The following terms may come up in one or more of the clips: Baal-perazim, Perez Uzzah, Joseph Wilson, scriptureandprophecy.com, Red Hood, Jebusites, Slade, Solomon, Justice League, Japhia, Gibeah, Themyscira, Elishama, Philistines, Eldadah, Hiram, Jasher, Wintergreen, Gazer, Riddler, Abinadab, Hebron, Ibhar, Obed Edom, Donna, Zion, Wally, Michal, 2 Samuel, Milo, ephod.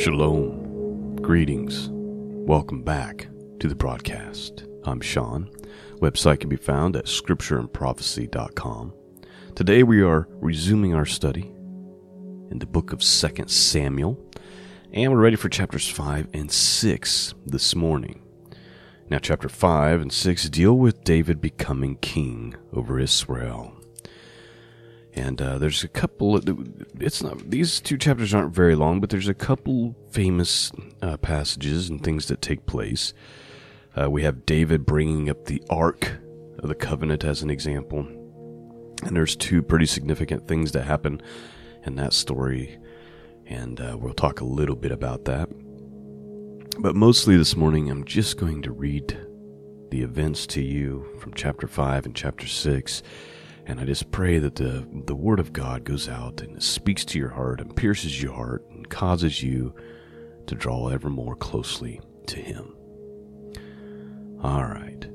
Shalom, greetings, welcome back to the broadcast. I'm Sean. Website can be found at scriptureandprophecy.com. Today we are resuming our study in the book of 2 Samuel, and we're ready for chapters 5 and 6 this morning. Now chapter 5 and 6 deal with David becoming king over Israel. And there's a couple, these two chapters aren't very long, but there's a couple famous passages and things that take place. We have David bringing up the Ark of the Covenant as an example. And there's two pretty significant things that happen in that story. And we'll talk a little bit about that. But mostly this morning, I'm just going to read the events to you from chapter 5 and chapter 6. And I just pray that the Word of God goes out and speaks to your heart and pierces your heart and causes you to draw ever more closely to Him. All right,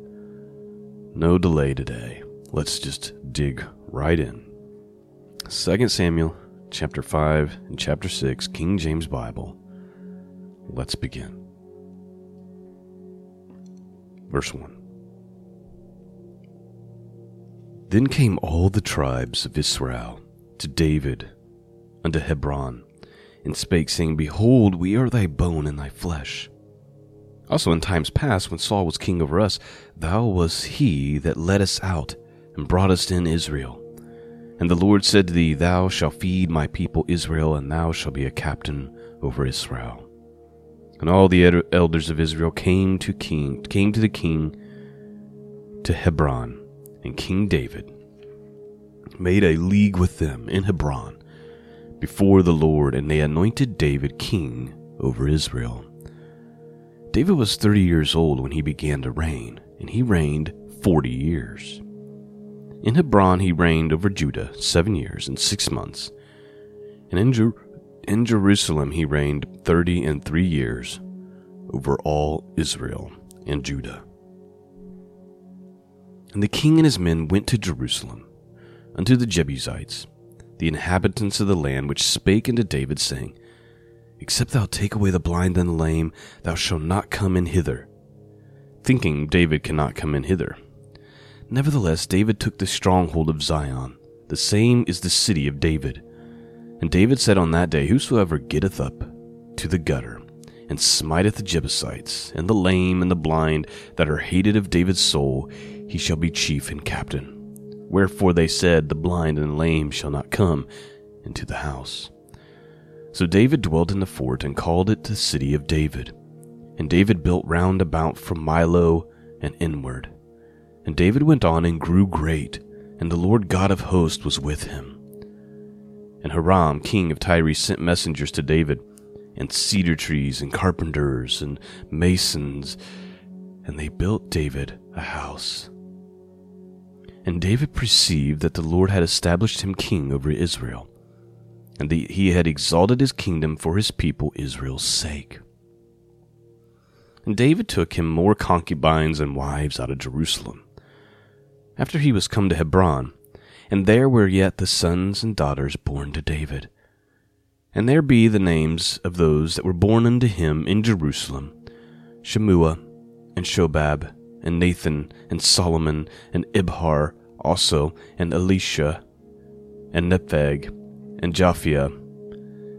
no delay today. Let's just dig right in. 2 Samuel, chapter 5 and chapter 6, King James Bible. Let's begin. Verse 1. Then came all the tribes of Israel to David unto Hebron, and spake, saying, Behold, we are thy bone and thy flesh. Also in times past, when Saul was king over us, thou wast he that led us out, and brought us in Israel. And the Lord said to thee, Thou shalt feed my people Israel, and thou shalt be a captain over Israel. And all the elders of Israel came to the king to Hebron, and King David made a league with them in Hebron before the Lord, and they anointed David king over Israel. David was 30 years old when he began to reign, and he reigned 40 years. In Hebron he reigned over Judah 7 years and 6 months, and in Jerusalem he reigned 33 years over all Israel and Judah. And the king and his men went to Jerusalem unto the Jebusites, the inhabitants of the land, which spake unto David, saying, Except thou take away the blind and the lame, thou shalt not come in hither. Thinking David cannot come in hither. Nevertheless, David took the stronghold of Zion, the same is the city of David. And David said on that day, Whosoever getteth up to the gutter, and smiteth the Jebusites, and the lame and the blind, that are hated of David's soul, he shall be chief and captain. Wherefore they said, The blind and the lame shall not come into the house. So David dwelt in the fort, and called it the city of David. And David built round about from Milo and inward. And David went on and grew great, and the Lord God of hosts was with him. And Hiram, king of Tyre, sent messengers to David, and cedar trees, and carpenters, and masons, and they built David a house. And David perceived that the Lord had established him king over Israel, and that he had exalted his kingdom for his people Israel's sake. And David took him more concubines and wives out of Jerusalem, after he was come to Hebron, and there were yet the sons and daughters born to David. And there be the names of those that were born unto him in Jerusalem, Shemua, and Shobab, and Nathan, and Solomon, and Ibhar also, and Elisha, and Nepheg, and Japhia,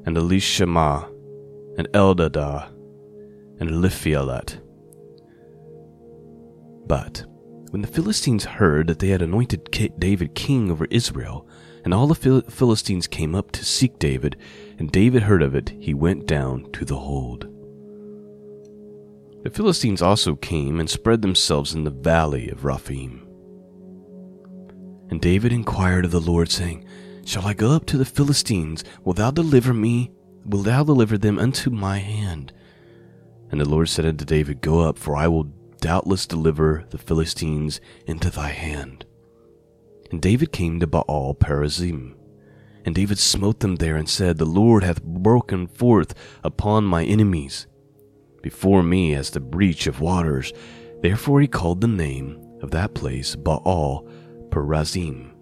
and Elishama, and Eldadah, and Liphialat. But when the Philistines heard that they had anointed David king over Israel, and all the Philistines came up to seek David, and David heard of it, he went down to the hold. The Philistines also came and spread themselves in the valley of Raphaim. And David inquired of the Lord, saying, Shall I go up to the Philistines? Wilt thou deliver them unto my hand? And the Lord said unto David, Go up, for I will doubtless deliver the Philistines into thy hand. And David came to Baal-perazim. And David smote them there, and said, The Lord hath broken forth upon my enemies before me as the breach of waters. Therefore he called the name of that place Baal-perazim.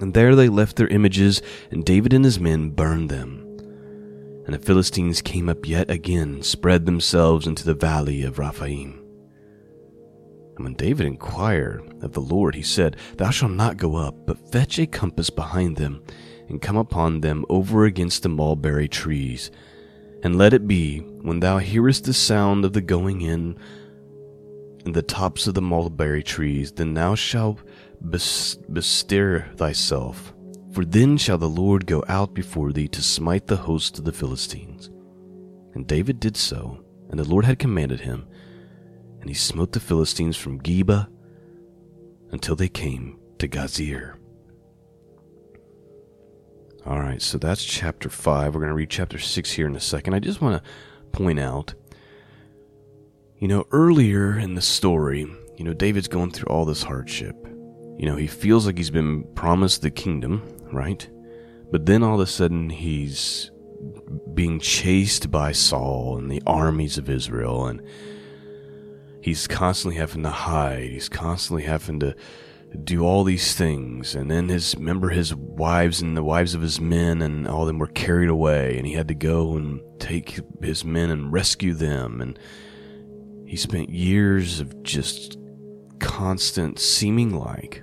And there they left their images, and David and his men burned them. And the Philistines came up yet again, spread themselves into the valley of Raphaim. And when David inquired of the Lord, he said, Thou shalt not go up, but fetch a compass behind them, and come upon them over against the mulberry trees. And let it be, when thou hearest the sound of the going in the tops of the mulberry trees, then thou shalt bestir thyself. For then shall the Lord go out before thee to smite the host of the Philistines. And David did so, and the Lord had commanded him. And he smote the Philistines from Gibeah until they came to Gazer. All right, so that's chapter 5. We're going to read chapter 6 here in a second. I just want to point out, earlier in the story, David's going through all this hardship. He feels like he's been promised the kingdom, right? But then all of a sudden he's being chased by Saul and the armies of Israel, and he's constantly having to hide. He's constantly having to do all these things. And then his wives and the wives of his men and all of them were carried away, and he had to go and take his men and rescue them. And he spent years of just constant seeming like,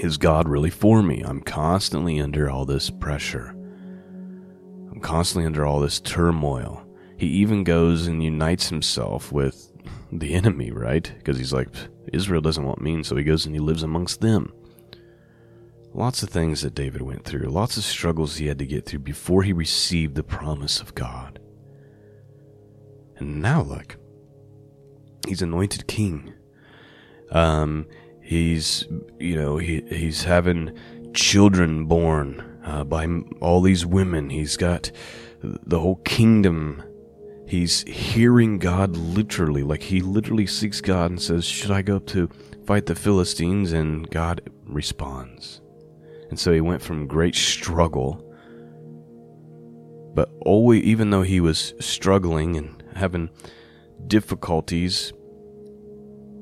is God really for me? I'm constantly under all this pressure. I'm constantly under all this turmoil. He even goes and unites himself with the enemy, right? Because he's like, Israel doesn't want me, and so he goes and he lives amongst them. Lots of things that David went through, lots of struggles he had to get through before he received the promise of God. And now look, he's anointed king. He's having children born by all these women. He's got the whole kingdom. He's hearing God literally, like he literally seeks God and says, should I go up to fight the Philistines? And God responds. And so he went from great struggle, but always, even though he was struggling and having difficulties,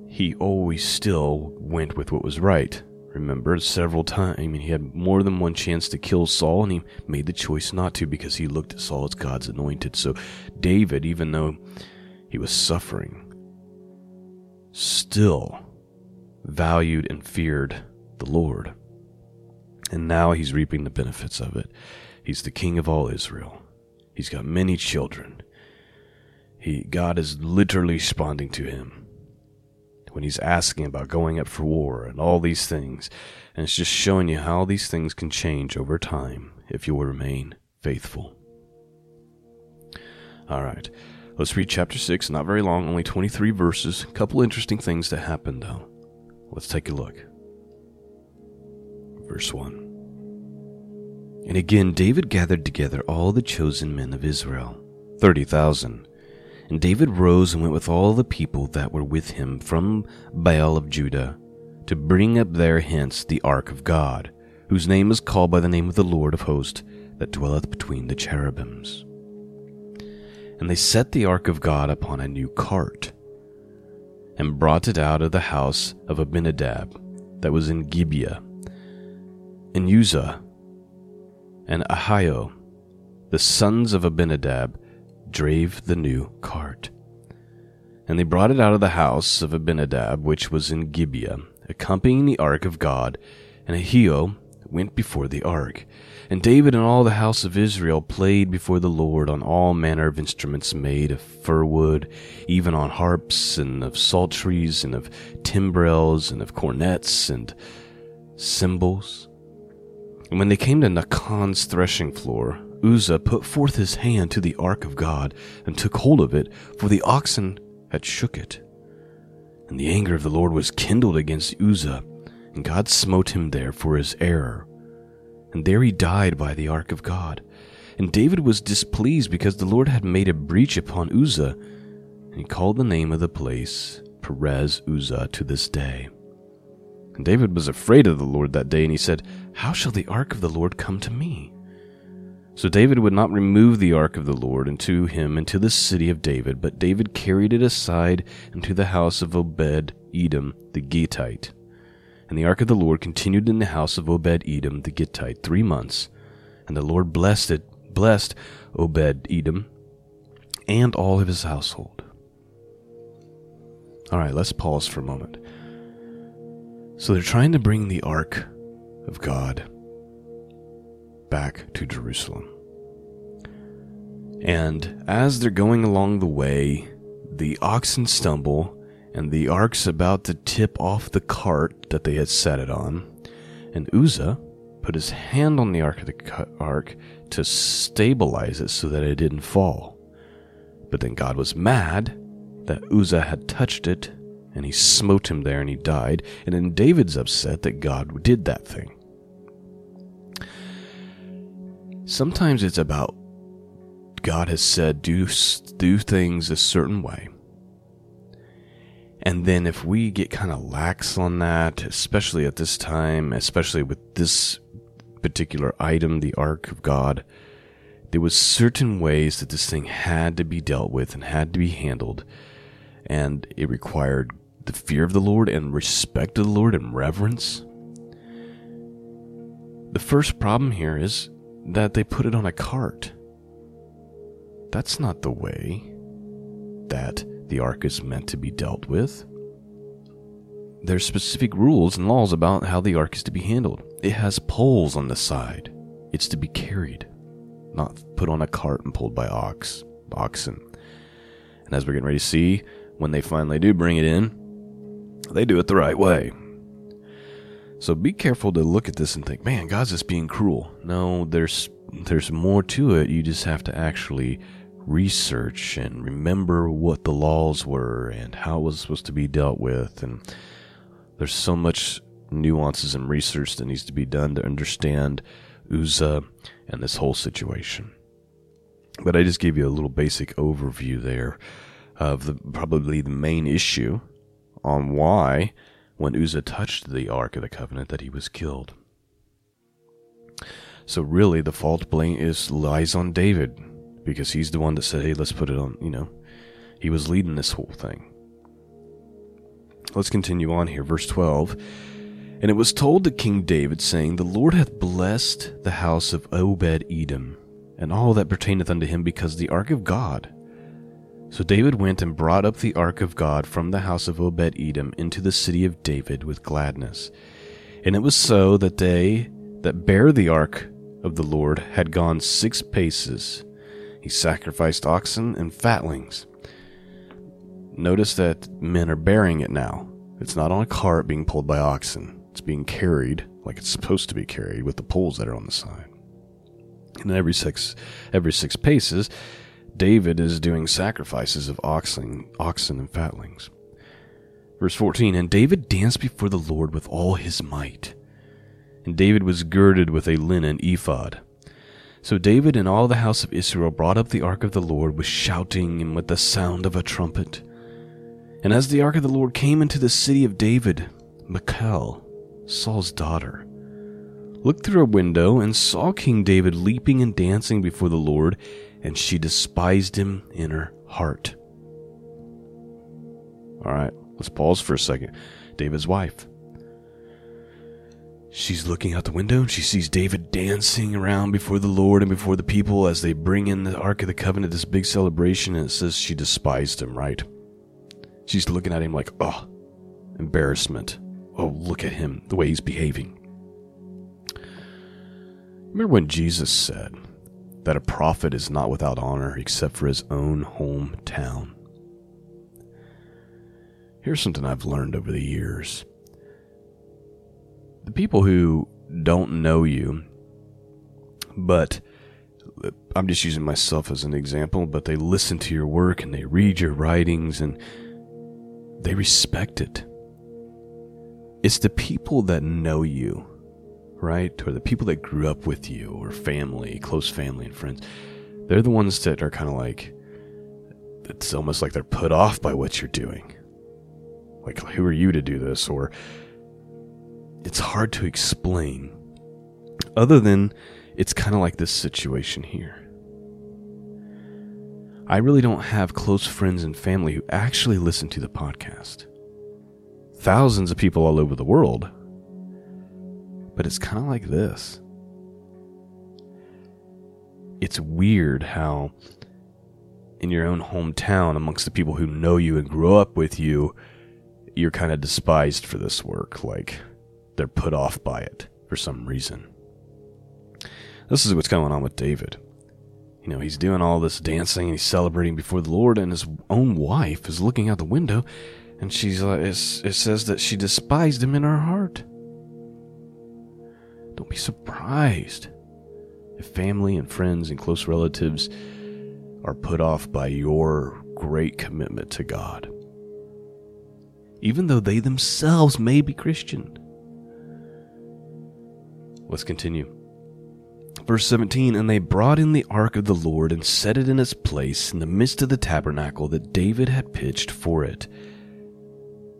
he always still went with what was right. Remember, several times, he had more than one chance to kill Saul, and he made the choice not to because he looked at Saul as God's anointed. So David, even though he was suffering, still valued and feared the Lord. And now he's reaping the benefits of it. He's the king of all Israel. He's got many children. God is literally responding to him when he's asking about going up for war and all these things. And it's just showing you how these things can change over time if you will remain faithful. All right, let's read chapter 6. Not very long, only 23 verses. A couple interesting things that happened, though. Let's take a look. Verse 1. And again David gathered together all the chosen men of Israel, 30,000. And David rose and went with all the people that were with him from Baal of Judah to bring up there hence the ark of God, whose name is called by the name of the Lord of hosts, that dwelleth between the cherubims. And they set the ark of God upon a new cart, and brought it out of the house of Abinadab, that was in Gibeah, and Uzzah, and Ahio, the sons of Abinadab, drave the new cart. And they brought it out of the house of Abinadab, which was in Gibeah, accompanying the ark of God. And Ahio went before the ark. And David and all the house of Israel played before the Lord on all manner of instruments made of fir wood, even on harps, and of psalteries, and of timbrels, and of cornets, and cymbals. And when they came to Nacon's threshing floor, Uzzah put forth his hand to the ark of God and took hold of it, for the oxen had shook it. And the anger of the Lord was kindled against Uzzah, and God smote him there for his error. And there he died by the ark of God. And David was displeased because the Lord had made a breach upon Uzzah, and he called the name of the place Perez Uzzah to this day. And David was afraid of the Lord that day, and he said, How shall the ark of the Lord come to me? So David would not remove the ark of the Lord unto him into the city of David, but David carried it aside into the house of Obed Edom the Gittite. And the ark of the Lord continued in the house of Obed Edom the Gittite 3 months, and the Lord blessed it blessed Obed Edom and all of his household. All right, let's pause for a moment. So they're trying to bring the Ark of God back to Jerusalem. And as they're going along the way, the oxen stumble, and the ark's about to tip off the cart that they had set it on. And Uzzah put his hand on the ark to stabilize it so that it didn't fall. But then God was mad that Uzzah had touched it, and he smote him there and he died. And then David's upset that God did that thing. Sometimes it's about God has said, do things a certain way. And then if we get kind of lax on that, especially at this time, especially with this particular item, the Ark of God, there was certain ways that this thing had to be dealt with and had to be handled. And it required the fear of the Lord and respect of the Lord and reverence. The first problem here is that they put it on a cart. That's not the way that the ark is meant to be dealt with. There's specific rules and laws about how the ark is to be handled. It has poles on the side. It's to be carried, not put on a cart and pulled by oxen. And as we're getting ready to see, when they finally do bring it in, they do it the right way. So be careful to look at this and think, man, God's just being cruel. No, there's more to it. You just have to actually research and remember what the laws were and how it was supposed to be dealt with. And there's so much nuances and research that needs to be done to understand Uzzah and this whole situation. But I just gave you a little basic overview there of probably the main issue on why, when Uzzah touched the Ark of the Covenant, that he was killed. So really, the fault blame lies on David, because he's the one that said, hey, let's put it on, He was leading this whole thing. Let's continue on here, verse 12. And it was told to King David, saying, the Lord hath blessed the house of Obed-Edom, and all that pertaineth unto him, because the ark of God. So David went and brought up the ark of God from the house of Obed-Edom into the city of David with gladness. And it was so that they that bare the ark of the Lord had gone 6 paces. He sacrificed oxen and fatlings. Notice that men are bearing it now. It's not on a cart being pulled by oxen. It's being carried like it's supposed to be carried, with the poles that are on the side. And every six paces, David is doing sacrifices of oxen and fatlings. Verse 14, and David danced before the Lord with all his might. And David was girded with a linen ephod. So David and all the house of Israel brought up the ark of the Lord with shouting and with the sound of a trumpet. And as the ark of the Lord came into the city of David, Michal, Saul's daughter, looked through a window and saw King David leaping and dancing before the Lord, and she despised him in her heart. All right, let's pause for a second. David's wife. She's looking out the window, and she sees David dancing around before the Lord and before the people as they bring in the Ark of the Covenant, this big celebration, and it says she despised him, right? She's looking at him like, oh, embarrassment. Oh, look at him, the way he's behaving. Remember when Jesus said that a prophet is not without honor except for his own hometown. Here's something I've learned over the years. The people who don't know you, but I'm just using myself as an example, but they listen to your work and they read your writings and they respect it. It's the people that know you, right? Or the people that grew up with you, or family, close family and friends. They're the ones that are kind of like, it's almost like they're put off by what you're doing. Like, who are you to do this? Or it's hard to explain. Other than it's kind of like this situation here. I really don't have close friends and family who actually listen to the podcast. Thousands of people all over the world. But it's kind of like this. it's weird how in your own hometown, amongst the people who know you and grew up with you, you're kind of despised for this work. Like, they're put off by it for some reason. This is what's going on with David. You know, he's doing all this dancing and he's celebrating before the Lord, and his own wife is looking out the window, and she's like, it says that she despised him in her heart. Don't be surprised if family and friends and close relatives are put off by your great commitment to God, even though they themselves may be Christian. Let's continue. Verse 17, and they brought in the ark of the Lord and set it in its place in the midst of the tabernacle that David had pitched for it.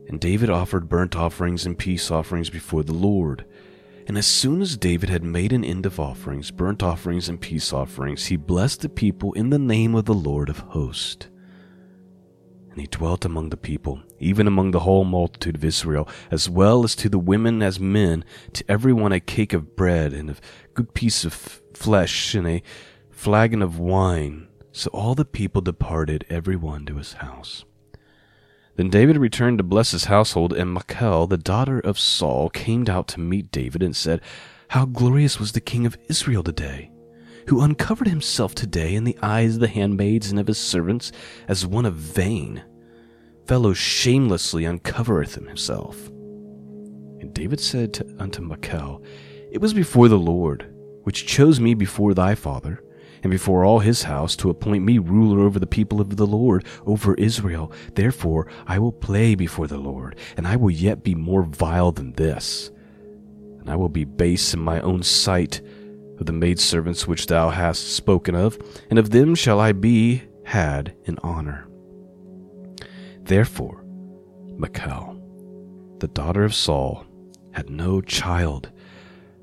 And David offered burnt offerings and peace offerings before the Lord. And as soon as David had made an end of offerings, burnt offerings and peace offerings, he blessed the people in the name of the Lord of hosts. And he dwelt among the people, even among the whole multitude of Israel, as well as to the women as men, to everyone a cake of bread and a good piece of flesh and a flagon of wine. So all the people departed, everyone to his house. Then David returned to bless his household, and Michal, the daughter of Saul, came out to meet David and said, "How glorious was the king of Israel today! Who uncovered himself today in the eyes of the handmaids and of his servants as one of vain fellow shamelessly uncovereth himself." And David said unto Michal, "It was before the Lord, which chose me before thy father, and before all his house, to appoint me ruler over the people of the Lord, over Israel. Therefore I will play before the Lord, and I will yet be more vile than this, and I will be base in my own sight of the maidservants which thou hast spoken of, and of them shall I be had in honor." Therefore Michal, the daughter of Saul, had no child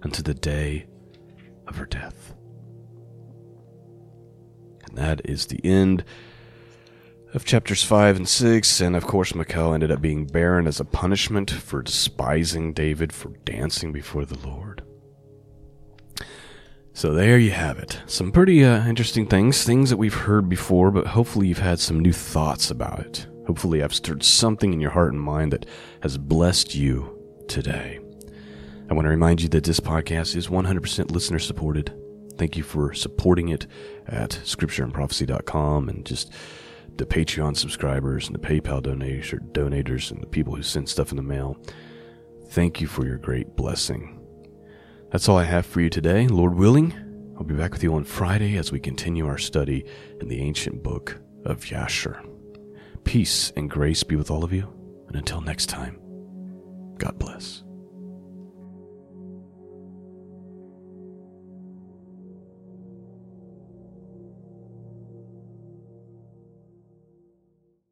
unto the day of her death. And that is the end of chapters 5 and 6, and of course Michal ended up being barren as a punishment for despising David for dancing before the Lord. So there you have it. Some pretty interesting things that we've heard before, but hopefully you've had some new thoughts about it. Hopefully I've stirred something in your heart and mind that has blessed you today. I want to remind you that this podcast is 100% listener supported. Thank you for supporting it at scriptureandprophecy.com, and just the Patreon subscribers and the PayPal donators and the people who send stuff in the mail. Thank you for your great blessing. That's all I have for you today. Lord willing, I'll be back with you on Friday as we continue our study in the ancient book of Jasher. Peace and grace be with all of you, and until next time, God bless.